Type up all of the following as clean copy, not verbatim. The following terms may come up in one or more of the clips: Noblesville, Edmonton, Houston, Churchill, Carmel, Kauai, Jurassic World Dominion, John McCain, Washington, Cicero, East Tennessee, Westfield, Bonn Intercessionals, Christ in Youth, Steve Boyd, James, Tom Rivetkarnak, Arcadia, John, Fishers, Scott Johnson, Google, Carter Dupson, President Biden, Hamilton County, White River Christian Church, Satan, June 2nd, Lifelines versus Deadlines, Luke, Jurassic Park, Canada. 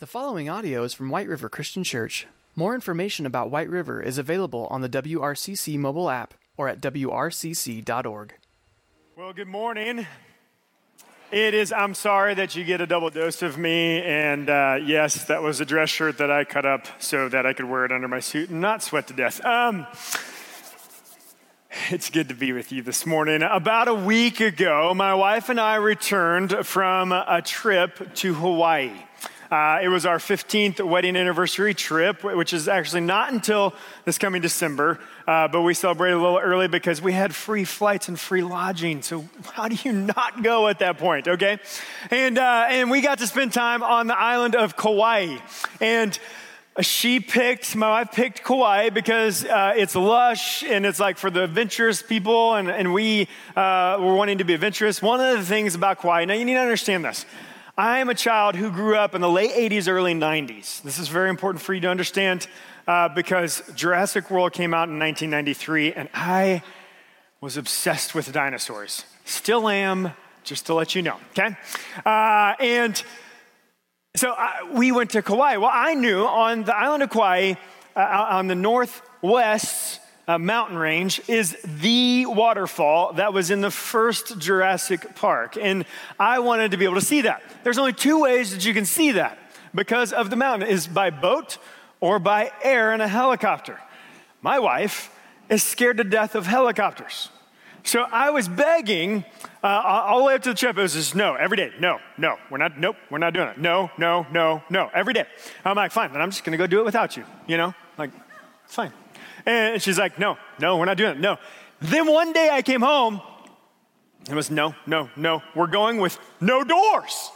The following audio is from White River Christian Church. More information about White River is available on the WRCC mobile app or at wrcc.org. Well, good morning. I'm sorry that you get a double dose of me, and yes, that was a dress shirt that I cut up so that I could wear it under my suit and not sweat to death. It's good to be with you this morning. About a week ago, my wife and I returned from a trip to Hawaii. It was our 15th wedding anniversary trip, which is actually not until this coming December, but we celebrated a little early because we had free flights and free lodging. So how do you not go at that point, okay? And we got to spend time on the island of Kauai. And my wife picked Kauai because it's lush and it's like for the adventurous people, and we were wanting to be adventurous. One of the things about Kauai, now you need to understand this. I am a child who grew up in the late 80s, early 90s. This is very important for you to understand because Jurassic World came out in 1993, and I was obsessed with dinosaurs. Still am, just to let you know, okay? And so we went to Kauai. Well, I knew on the island of Kauai, on the northwest mountain range is the waterfall that was in the first Jurassic Park. And I wanted to be able to see that. There's only two ways that you can see that because of the mountain is by boat or by air in a helicopter. My wife is scared to death of helicopters. So I was begging all the way up to the trip. It was just no, every day. No, we're not doing it. No, every day. I'm like, fine, then I'm just going to go do it without you. You know, like, it's fine. And she's like, no, we're not doing it, no. Then one day I came home, it was no, we're going with no doors.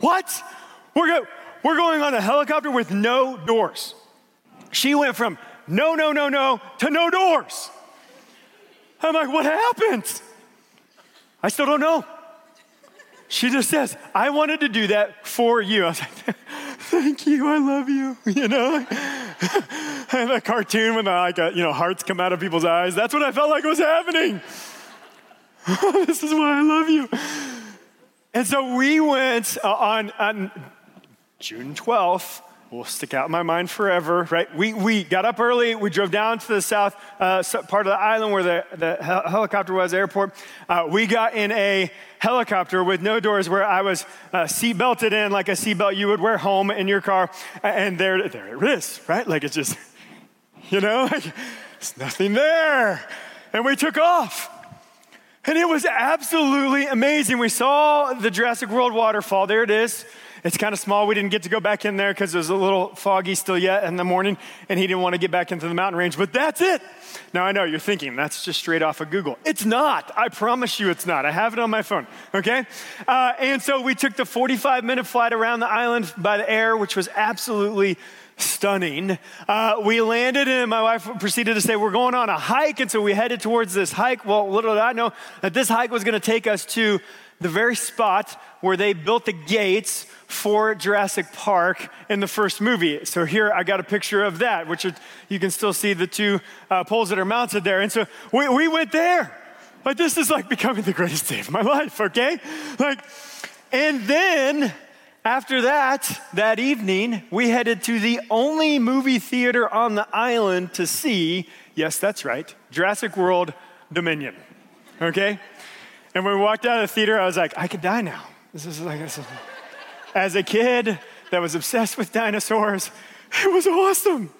What? We're going on a helicopter with no doors. She went from no to no doors. I'm like, what happened? I still don't know. She just says, I wanted to do that for you. I was like, thank you, I love you, you know? And a cartoon when like hearts come out of people's eyes. That's what I felt like was happening. This is why I love you. And so we went on June 12th. Will stick out in my mind forever, right? We got up early. We drove down to the south part of the island where the helicopter was, the airport. We got in a helicopter with no doors where I was seatbelted in like a seatbelt you would wear home in your car. And there it is, right? Like it's just, it's nothing there. And we took off. And it was absolutely amazing. We saw the Jurassic World waterfall. There it is. It's kind of small. We didn't get to go back in there because it was a little foggy still yet in the morning, and he didn't want to get back into the mountain range, but that's it. Now, I know you're thinking, that's just straight off of Google. It's not. I promise you it's not. I have it on my phone, okay? And so we took the 45-minute flight around the island by the air, which was absolutely stunning. We landed, and my wife proceeded to say, we're going on a hike, and so we headed towards this hike. Well, little did I know that this hike was going to take us to the very spot where they built the gates for Jurassic Park in the first movie. So here I got a picture of that, which you can still see the two poles that are mounted there. And so we went there. Like this is like becoming the greatest day of my life, okay? Like, and then after that evening, we headed to the only movie theater on the island to see, yes, that's right, Jurassic World Dominion, okay? And when we walked out of the theater, I was like, I could die now. As a kid that was obsessed with dinosaurs, it was awesome,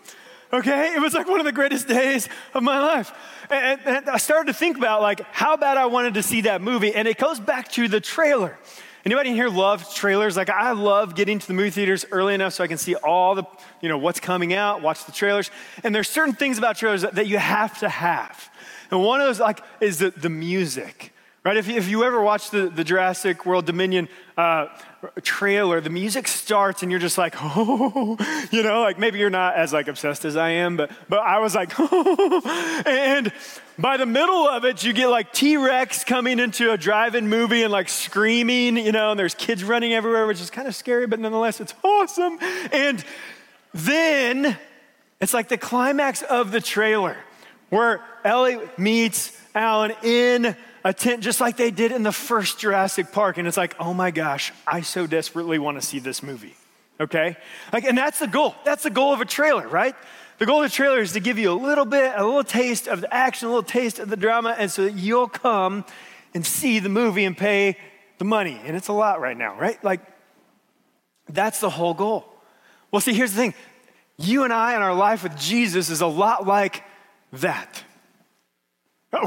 okay? It was like one of the greatest days of my life. And I started to think about like how bad I wanted to see that movie, and it goes back to the trailer. Anybody in here love trailers? Like I love getting to the movie theaters early enough so I can see all the, what's coming out, watch the trailers. And there's certain things about trailers that you have to have. And one of those like is the music. Right, if you ever watch the Jurassic World Dominion trailer, the music starts and you're just like, oh, like maybe you're not as like obsessed as I am, but I was like, oh. And by the middle of it, you get like T-Rex coming into a drive-in movie and like screaming, and there's kids running everywhere, which is kind of scary, but nonetheless, it's awesome. And then it's like the climax of the trailer where Ellie meets Alan in a tent just like they did in the first Jurassic Park. And it's like, oh my gosh, I so desperately want to see this movie, okay? Like, and that's the goal. That's the goal of a trailer, right? The goal of the trailer is to give you a little bit, a little taste of the action, a little taste of the drama, and so that you'll come and see the movie and pay the money. And it's a lot right now, right? Like, that's the whole goal. Well, see, here's the thing. You and I in our life with Jesus is a lot like that.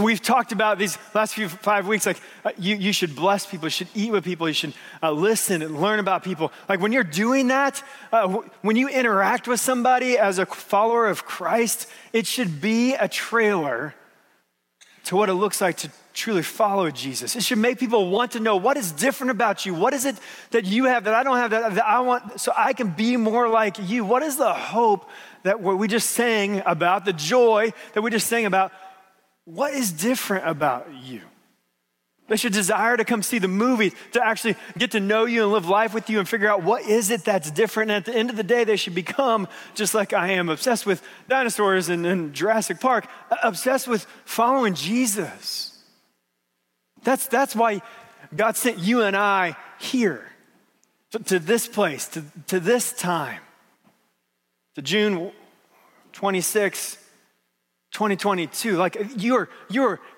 We've talked about these last few 5 weeks, like you should bless people, you should eat with people, you should listen and learn about people. Like when you're doing that, when you interact with somebody as a follower of Christ, it should be a trailer to what it looks like to truly follow Jesus. It should make people want to know what is different about you. What is it that you have that I don't have that I want so I can be more like you? What is the hope that we just sang about, the joy that we just sang about? What is different about you? They should desire to come see the movie, to actually get to know you and live life with you and figure out what is it that's different. And at the end of the day, they should become, just like I am obsessed with dinosaurs and Jurassic Park, obsessed with following Jesus. That's why God sent you and I here, to this place, to this time, to June 26th, 2022, like you're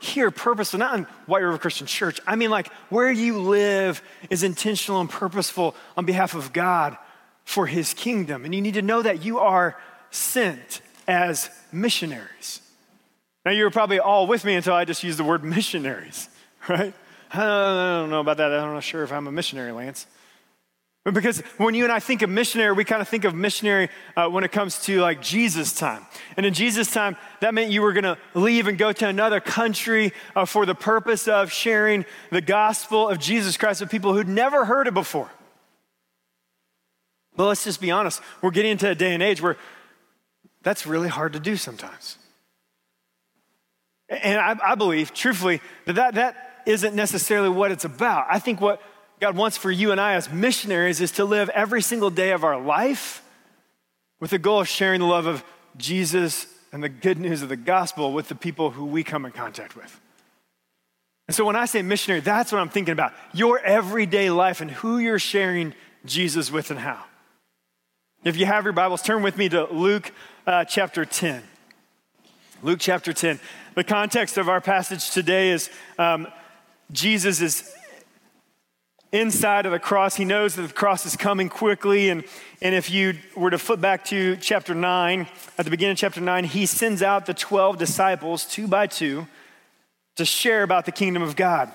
here purposeful, not in White River Christian Church. I mean, like where you live is intentional and purposeful on behalf of God for his kingdom. And you need to know that you are sent as missionaries. Now you were probably all with me until I just used the word missionaries, right? I don't know about that. I'm not sure if I'm a missionary, Lance. Because when you and I think of missionary, we kind of think of missionary when it comes to like Jesus' time. And in Jesus' time, that meant you were going to leave and go to another country for the purpose of sharing the gospel of Jesus Christ with people who'd never heard it before. But let's just be honest. We're getting into a day and age where that's really hard to do sometimes. And I believe, truthfully, that isn't necessarily what it's about. I think what God wants for you and I as missionaries is to live every single day of our life with the goal of sharing the love of Jesus and the good news of the gospel with the people who we come in contact with. And so when I say missionary, that's what I'm thinking about. Your everyday life and who you're sharing Jesus with and how. If you have your Bibles, turn with me to Luke chapter 10. Luke chapter 10. The context of our passage today is Jesus is inside of the cross. He knows that the cross is coming quickly. And if you were to flip back to chapter 9, at the beginning of chapter 9, he sends out the 12 disciples, two by two, to share about the kingdom of God.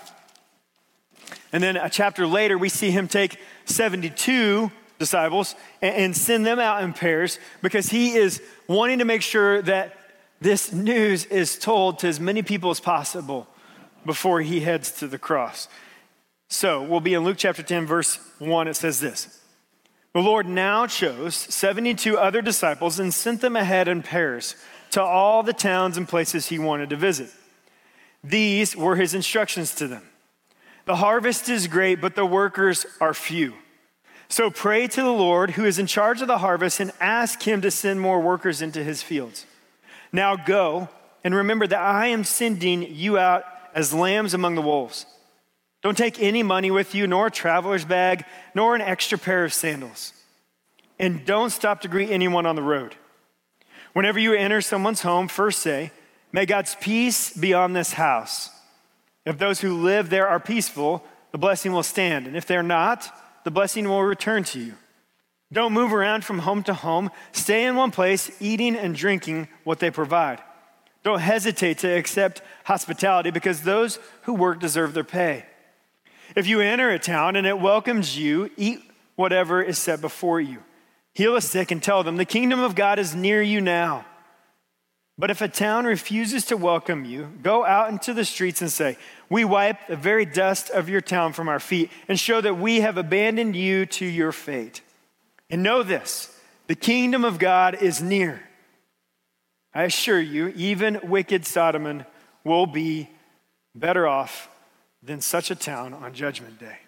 And then a chapter later, we see him take 72 disciples and send them out in pairs because he is wanting to make sure that this news is told to as many people as possible before he heads to the cross. So we'll be in Luke chapter 10, verse 1. It says this: "The Lord now chose 72 other disciples and sent them ahead in pairs to all the towns and places he wanted to visit. These were his instructions to them. The harvest is great, but the workers are few. So pray to the Lord who is in charge of the harvest and ask him to send more workers into his fields. Now go and remember that I am sending you out as lambs among the wolves. Don't take any money with you, nor a traveler's bag, nor an extra pair of sandals. And don't stop to greet anyone on the road. Whenever you enter someone's home, first say, 'May God's peace be on this house.' If those who live there are peaceful, the blessing will stand. And if they're not, the blessing will return to you. Don't move around from home to home. Stay in one place, eating and drinking what they provide. Don't hesitate to accept hospitality because those who work deserve their pay. If you enter a town and it welcomes you, eat whatever is set before you. Heal the sick and tell them, 'The kingdom of God is near you now.' But if a town refuses to welcome you, go out into the streets and say, 'We wipe the very dust of your town from our feet and show that we have abandoned you to your fate. And know this, the kingdom of God is near. I assure you, even wicked Sodom will be better off than such a town on Judgment Day."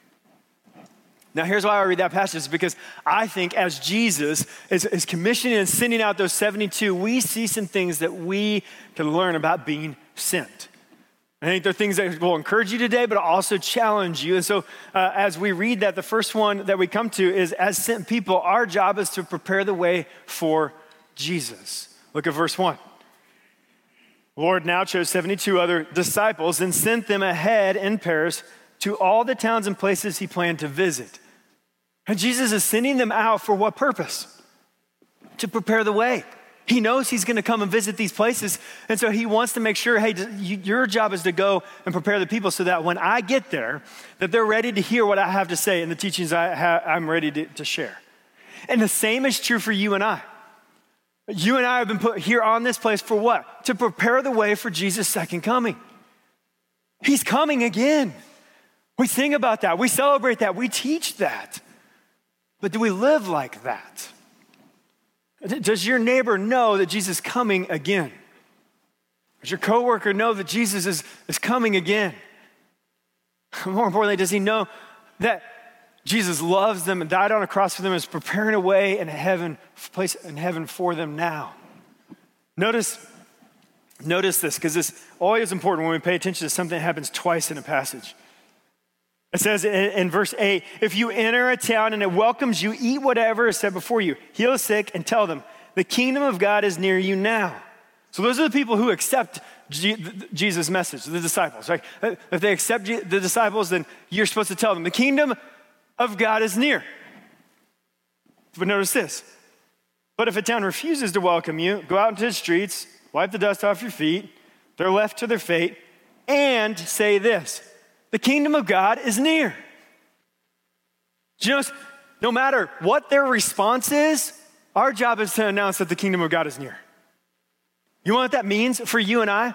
Now, here's why I read that passage, because I think as Jesus is commissioning and sending out those 72, we see some things that we can learn about being sent. I think there are things that will encourage you today, but also challenge you. And so as we read that, the first one that we come to is, as sent people, our job is to prepare the way for Jesus. Look at verse 1. The Lord now chose 72 other disciples and sent them ahead in pairs to all the towns and places he planned to visit. And Jesus is sending them out for what purpose? To prepare the way. He knows he's going to come and visit these places. And so he wants to make sure, hey, your job is to go and prepare the people so that when I get there, that they're ready to hear what I have to say and the teachings I'm ready to share. And the same is true for you and I. You and I have been put here on this place for what? To prepare the way for Jesus' second coming. He's coming again. We sing about that. We celebrate that. We teach that. But do we live like that? Does your neighbor know that Jesus is coming again? Does your coworker know that Jesus is coming again? More importantly, does he know that Jesus loves them and died on a cross for them and is preparing a way in heaven, place in heaven for them now? Notice this, because it's always important when we pay attention to something that happens twice in a passage. It says in verse 8, if you enter a town and it welcomes you, eat whatever is set before you, heal the sick, and tell them, the kingdom of God is near you now. So those are the people who accept Jesus' message, the disciples, right? If they accept the disciples, then you're supposed to tell them, the kingdom of God is near. But notice this, but if a town refuses to welcome you, go out into the streets, wipe the dust off your feet, they're left to their fate, and say this, the kingdom of God is near. Do you notice, no matter what their response is, our job is to announce that the kingdom of God is near. You know what that means for you and I?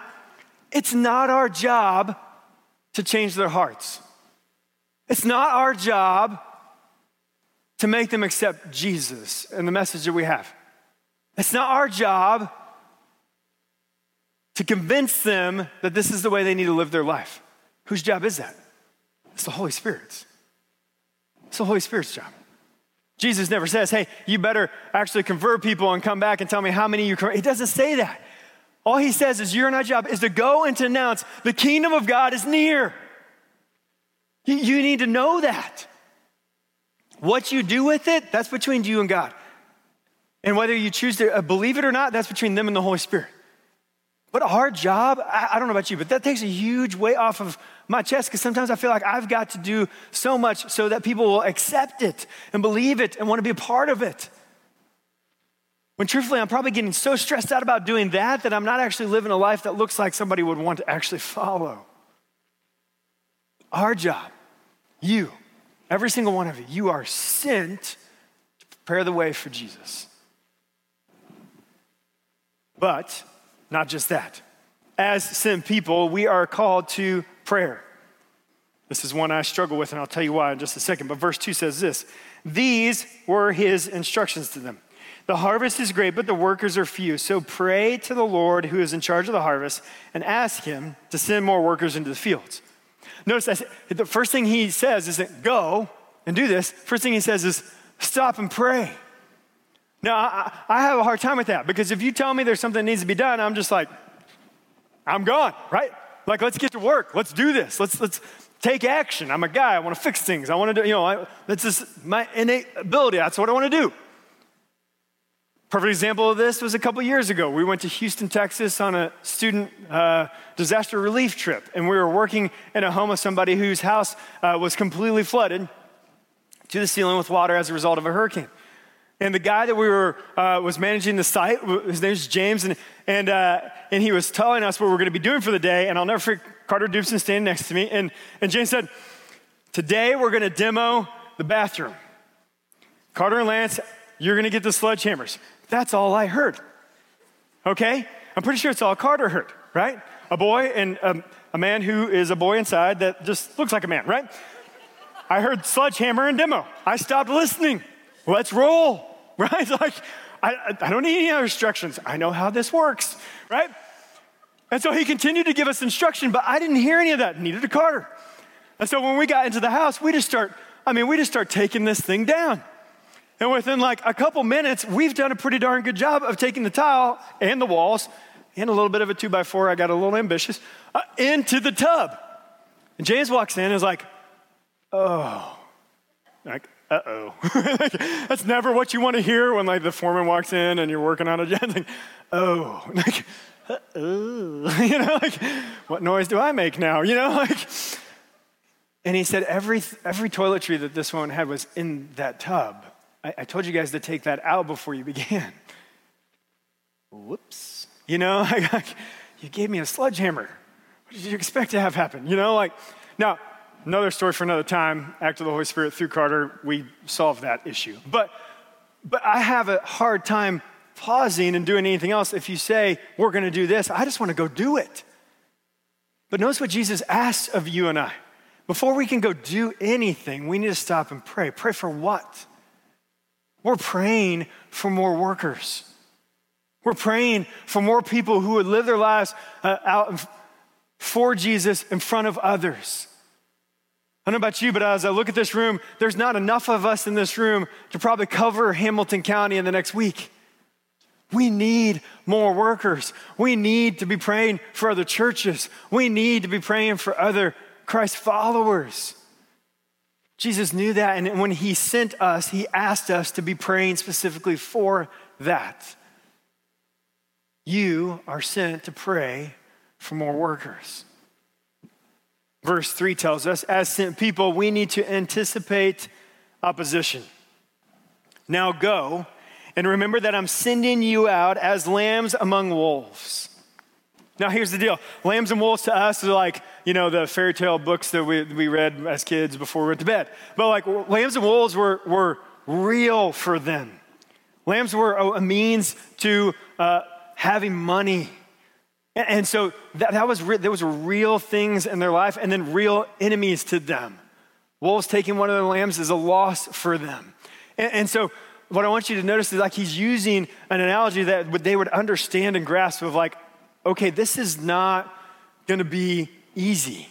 It's not our job to change their hearts. It's not our job to make them accept Jesus and the message that we have. It's not our job to convince them that this is the way they need to live their life. Whose job is that? It's the Holy Spirit's. It's the Holy Spirit's job. Jesus never says, hey, you better actually convert people and come back and tell me how many you convert. He doesn't say that. All he says is your and our job is to go and to announce the kingdom of God is near. You need to know that. What you do with it, that's between you and God. And whether you choose to believe it or not, that's between them and the Holy Spirit. But our job, I don't know about you, but that takes a huge weight off of my chest because sometimes I feel like I've got to do so much so that people will accept it and believe it and want to be a part of it. When truthfully, I'm probably getting so stressed out about doing that I'm not actually living a life that looks like somebody would want to actually follow. Our job, you, every single one of you are sent to prepare the way for Jesus. But not just that. As sent people, we are called to prayer. This is one I struggle with, and I'll tell you why in just a second. But verse 2 says this, these were his instructions to them. The harvest is great, but the workers are few. So pray to the Lord who is in charge of the harvest and ask him to send more workers into the fields. Notice that the first thing he says isn't go and do this. First thing he says is stop and pray. Now, I have a hard time with that because if you tell me there's something that needs to be done, I'm just like, I'm gone, right? Like, let's get to work. Let's do this. Let's take action. I'm a guy. I want to fix things. I want to do, that's just my innate ability. That's what I want to do. Perfect example of this was a couple years ago. We went to Houston, Texas on a student disaster relief trip, and we were working in a home of somebody whose house was completely flooded to the ceiling with water as a result of a hurricane. And the guy that was managing the site, his name is James, and he was telling us what we're going to be doing for the day. And I'll never forget Carter Dupson standing next to me. And James said, today we're going to demo the bathroom. Carter and Lance, you're going to get the sledgehammers. That's all I heard. Okay? I'm pretty sure it's all Carter heard, right? A boy and a man who is a boy inside that just looks like a man, right? I heard sledgehammer and demo. I stopped listening. Let's roll. Right? Like, I don't need any other instructions. I know how this works, right? And so he continued to give us instruction, but I didn't hear any of that. Neither did Carter. And so when we got into the house, we just start taking this thing down. And within like a couple minutes, we've done a pretty darn good job of taking the tile and the walls and a little bit of a 2x4. I got a little ambitious, into the tub. And James walks in and is like, oh, like, uh-oh. Like, that's never what you want to hear when, like, the foreman walks in and you're working on a jet. Like, oh, like, uh-oh. You know, like, what noise do I make now? You know, like, and he said every toiletry that this one had was in that tub. I told you guys to take that out before you began. Whoops. You know, like, you gave me a sledgehammer. What did you expect to have happen? You know, like, now, another story for another time, act of the Holy Spirit through Carter, we solved that issue. But I have a hard time pausing and doing anything else. If you say, we're going to do this, I just want to go do it. But notice what Jesus asks of you and I. Before we can go do anything, we need to stop and pray. Pray for what? We're praying for more workers. We're praying for more people who would live their lives out for Jesus in front of others. I don't know about you, but as I look at this room, there's not enough of us in this room to probably cover Hamilton County in the next week. We need more workers. We need to be praying for other churches. We need to be praying for other Christ followers. Jesus knew that, and when he sent us, he asked us to be praying specifically for that. You are sent to pray for more workers. Verse 3 tells us, as sent people, we need to anticipate opposition. Now go, and remember that I'm sending you out as lambs among wolves. Now here's the deal. Lambs and wolves to us are like, you know, the fairy tale books that we read as kids before we went to bed. But like lambs and wolves were real for them. Lambs were a means to having money. And so that was there was real things in their life and then real enemies to them. Wolves taking one of their lambs is a loss for them. And so what I want you to notice is like he's using an analogy that they would understand and grasp of like, okay, this is not going to be easy.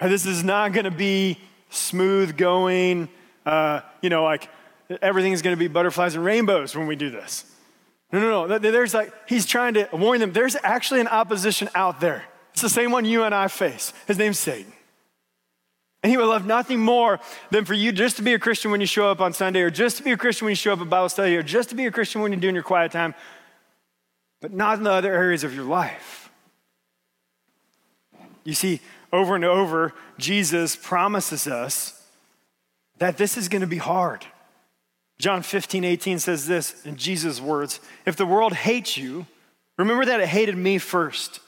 This is not going to be smooth going. You know, like everything's going to be butterflies and rainbows when we do this. No. There's like, he's trying to warn them. There's actually an opposition out there. It's the same one you and I face. His name's Satan. And he would love nothing more than for you just to be a Christian when you show up on Sunday, or just to be a Christian when you show up at Bible study, or just to be a Christian when you're doing your quiet time, but not in the other areas of your life. You see, over and over, Jesus promises us that this is going to be hard. John 15:18 says this in Jesus' words, if the world hates you, remember that it hated me first.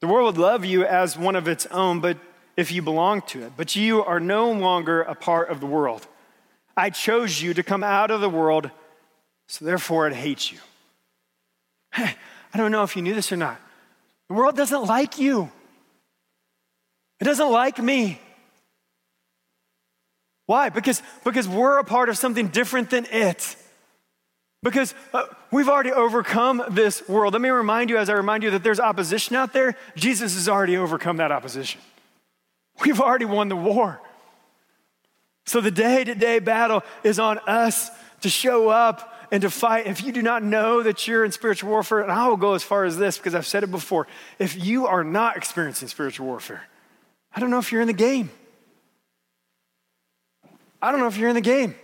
The world would love you as one of its own, but if you belong to it. But you are no longer a part of the world. I chose you to come out of the world, so therefore it hates you. Hey, I don't know if you knew this or not. The world doesn't like you. It doesn't like me. Why? Because we're a part of something different than it. Because we've already overcome this world. Let me remind you, as I remind you, that there's opposition out there. Jesus has already overcome that opposition. We've already won the war. So the day-to-day battle is on us to show up and to fight. If you do not know that you're in spiritual warfare, and I will go as far as this because I've said it before, if you are not experiencing spiritual warfare, I don't know if you're in the game. I don't know if you're in the game.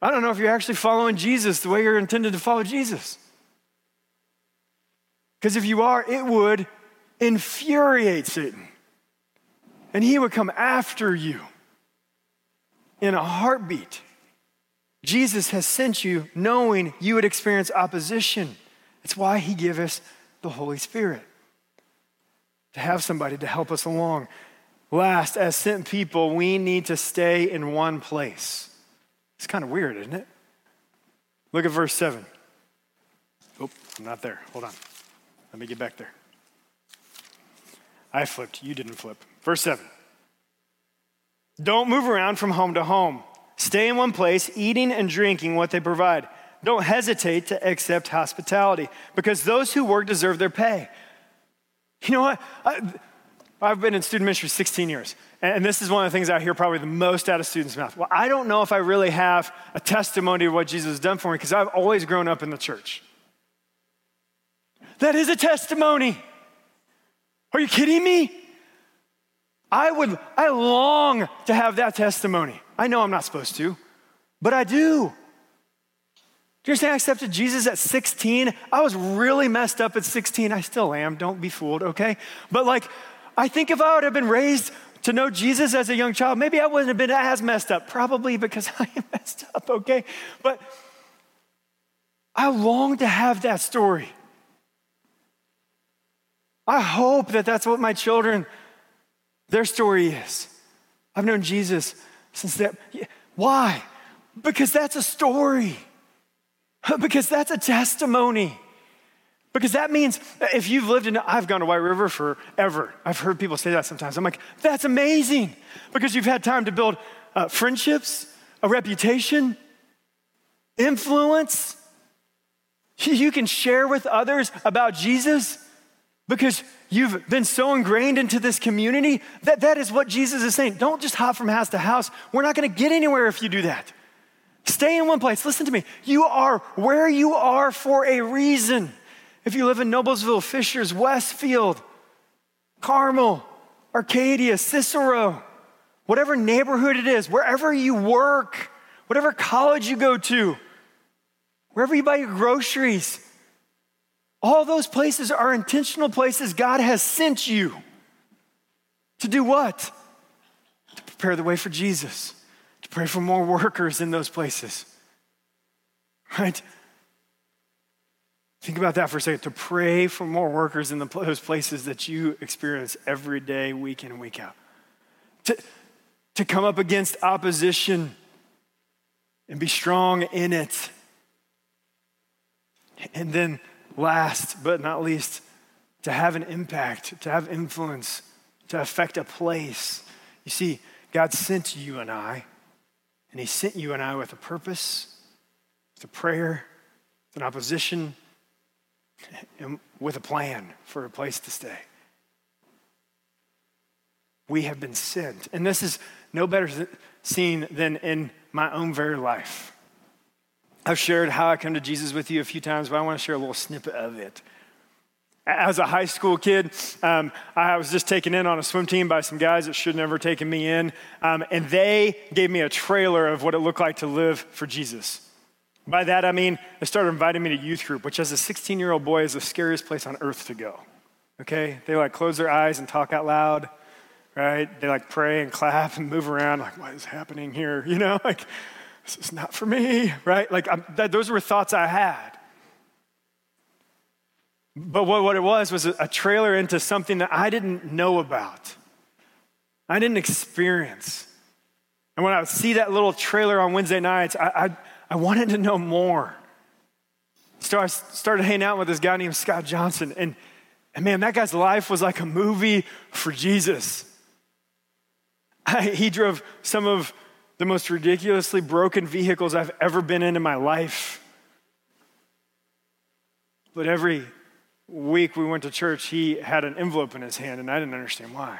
I don't know if you're actually following Jesus the way you're intended to follow Jesus. Because if you are, it would infuriate Satan. And he would come after you in a heartbeat. Jesus has sent you knowing you would experience opposition. That's why he gave us the Holy Spirit, to have somebody to help us along. Last, as sent people, we need to stay in one place. It's kind of weird, isn't it? Look at verse 7. Oh, I'm not there. Hold on. Let me get back there. I flipped. You didn't flip. Verse 7. Don't move around from home to home. Stay in one place, eating and drinking what they provide. Don't hesitate to accept hospitality, because those who work deserve their pay. You know what? I've been in student ministry 16 years, and this is one of the things I hear probably the most out of students' mouth. Well, I don't know if I really have a testimony of what Jesus has done for me, because I've always grown up in the church. That is a testimony. Are you kidding me? I long to have that testimony. I know I'm not supposed to, but I do. Do you understand? I accepted Jesus at 16. I was really messed up at 16. I still am. Don't be fooled, okay? But I think if I would have been raised to know Jesus as a young child, maybe I wouldn't have been as messed up, probably because I am messed up, okay? But I long to have that story. I hope that that's what my children, their story is. I've known Jesus since that. Why? Because that's a story. Because that's a testimony. Because that means if you've lived in, I've gone to White River forever. I've heard people say that sometimes. I'm like, that's amazing. Because you've had time to build friendships, a reputation, influence. You can share with others about Jesus because you've been so ingrained into this community. That is what Jesus is saying. Don't just hop from house to house. We're not going to get anywhere if you do that. Stay in one place. Listen to me. You are where you are for a reason. If you live in Noblesville, Fishers, Westfield, Carmel, Arcadia, Cicero, whatever neighborhood it is, wherever you work, whatever college you go to, wherever you buy your groceries, all those places are intentional places God has sent you to do what? To prepare the way for Jesus, to pray for more workers in those places, right? Think about that for a second, to pray for more workers in those places that you experience every day, week in and week out. To come up against opposition and be strong in it. And then last but not least, to have an impact, to have influence, to affect a place. You see, God sent you and I, and he sent you and I with a purpose, with a prayer, with an opposition, and with a plan for a place to stay. We have been sent. And this is no better seen than in my own very life. I've shared how I come to Jesus with you a few times, but I want to share a little snippet of it. As a high school kid, I was just taken in on a swim team by some guys that should never taken me in. And they gave me a trailer of what it looked like to live for Jesus. By that, I mean, they started inviting me to youth group, which as a 16-year-old boy is the scariest place on earth to go, okay? They close their eyes and talk out loud, right? They pray and clap and move around, what is happening here? You know, this is not for me, right? Those were thoughts I had. But what it was a trailer into something that I didn't know about. I didn't experience. And when I would see that little trailer on Wednesday nights, I wanted to know more. So I started hanging out with this guy named Scott Johnson. And man, that guy's life was like a movie for Jesus. He drove some of the most ridiculously broken vehicles I've ever been in my life. But every week we went to church, he had an envelope in his hand, and I didn't understand why.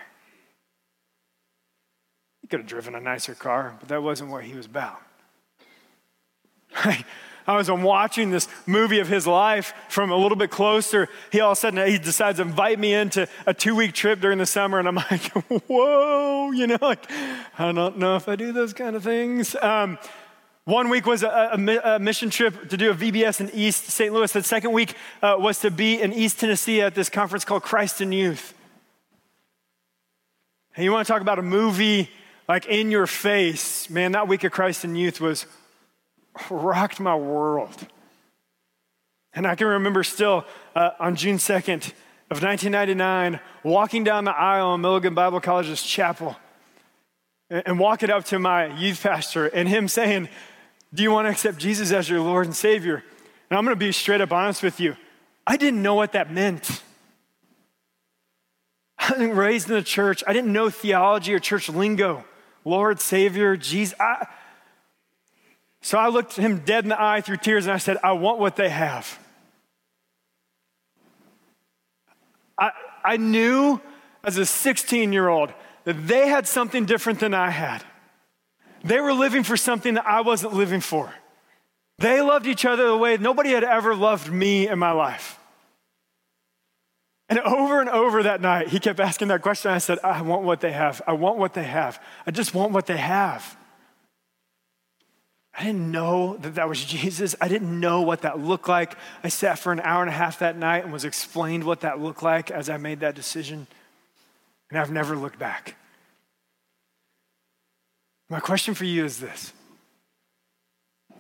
He could have driven a nicer car, but that wasn't what he was about. I was watching this movie of his life from a little bit closer. He all of a sudden, he decides to invite me into a 2-week trip during the summer. And I'm like, whoa, I don't know if I do those kind of things. 1 week was a mission trip to do a VBS in East St. Louis. The second week was to be in East Tennessee at this conference called Christ in Youth. And you want to talk about a movie in your face. Man, that week of Christ in Youth was rocked my world. And I can remember still on June 2nd of 1999, walking down the aisle in Milligan Bible College's chapel and walking up to my youth pastor and him saying, do you want to accept Jesus as your Lord and Savior? And I'm going to be straight up honest with you. I didn't know what that meant. I was raised in the church. I didn't know theology or church lingo. Lord, Savior, Jesus. So I looked him dead in the eye through tears and I said, I want what they have. I knew as a 16-year-old that they had something different than I had. They were living for something that I wasn't living for. They loved each other the way nobody had ever loved me in my life. And over that night, he kept asking that question. I said, I want what they have. I want what they have. I just want what they have. I didn't know that that was Jesus. I didn't know what that looked like. I sat for an hour and a half that night and was explained what that looked like as I made that decision. And I've never looked back. My question for you is this.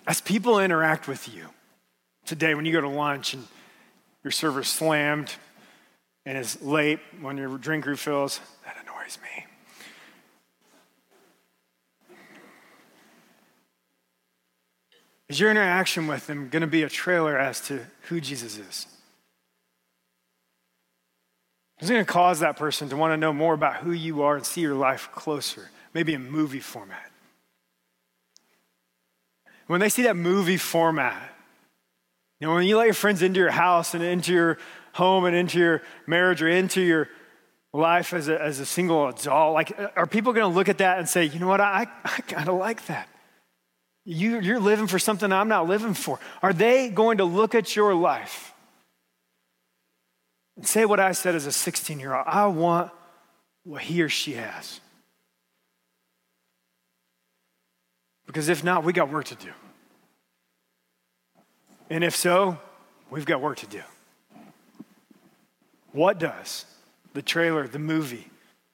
As people interact with you today, when you go to lunch and your server's slammed and is late when your drink refills, that annoys me. Is your interaction with them going to be a trailer as to who Jesus is? It's going to cause that person to want to know more about who you are and see your life closer, maybe in movie format. When they see that movie format, you know, when you let your friends into your house and into your home and into your marriage or into your life as a single adult, like, are people going to look at that and say, you know what, I kind of like that. You're living for something I'm not living for. Are they going to look at your life and say what I said as a 16-year-old? I want what he or she has. Because if not, we got work to do. And if so, we've got work to do. What does the trailer, the movie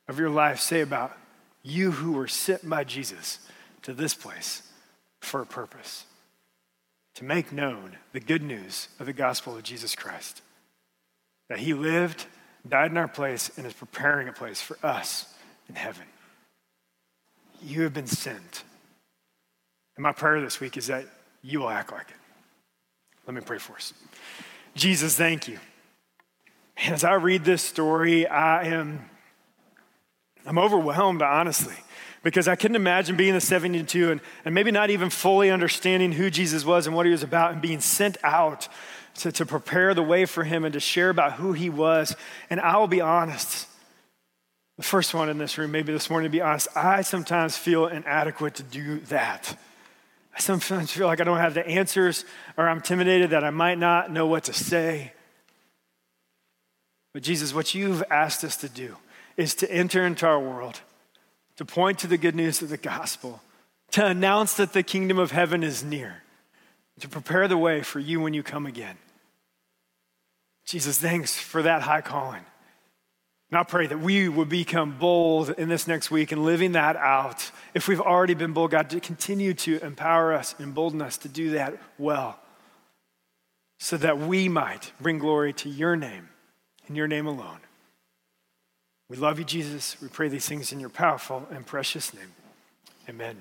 of your life say about you who were sent by Jesus to this place? For a purpose, to make known the good news of the gospel of Jesus Christ, that he lived, died in our place, and is preparing a place for us in heaven. You have been sent. And my prayer this week is that you will act like it. Let me pray for us. Jesus, thank you. Man, as I read this story, I'm overwhelmed, honestly. Because I couldn't imagine being the 72 and maybe not even fully understanding who Jesus was and what he was about and being sent out to prepare the way for him and to share about who he was. And I will be honest, the first one in this room, maybe this morning, to be honest, I sometimes feel inadequate to do that. I sometimes feel like I don't have the answers or I'm intimidated that I might not know what to say. But Jesus, what you've asked us to do is to enter into our world, to point to the good news of the gospel, to announce that the kingdom of heaven is near, to prepare the way for you when you come again. Jesus, thanks for that high calling. And I pray that we will become bold in this next week and living that out. If we've already been bold, God, to continue to empower us and embolden us to do that well, so that we might bring glory to your name and your name alone. We love you, Jesus. We pray these things in your powerful and precious name. Amen.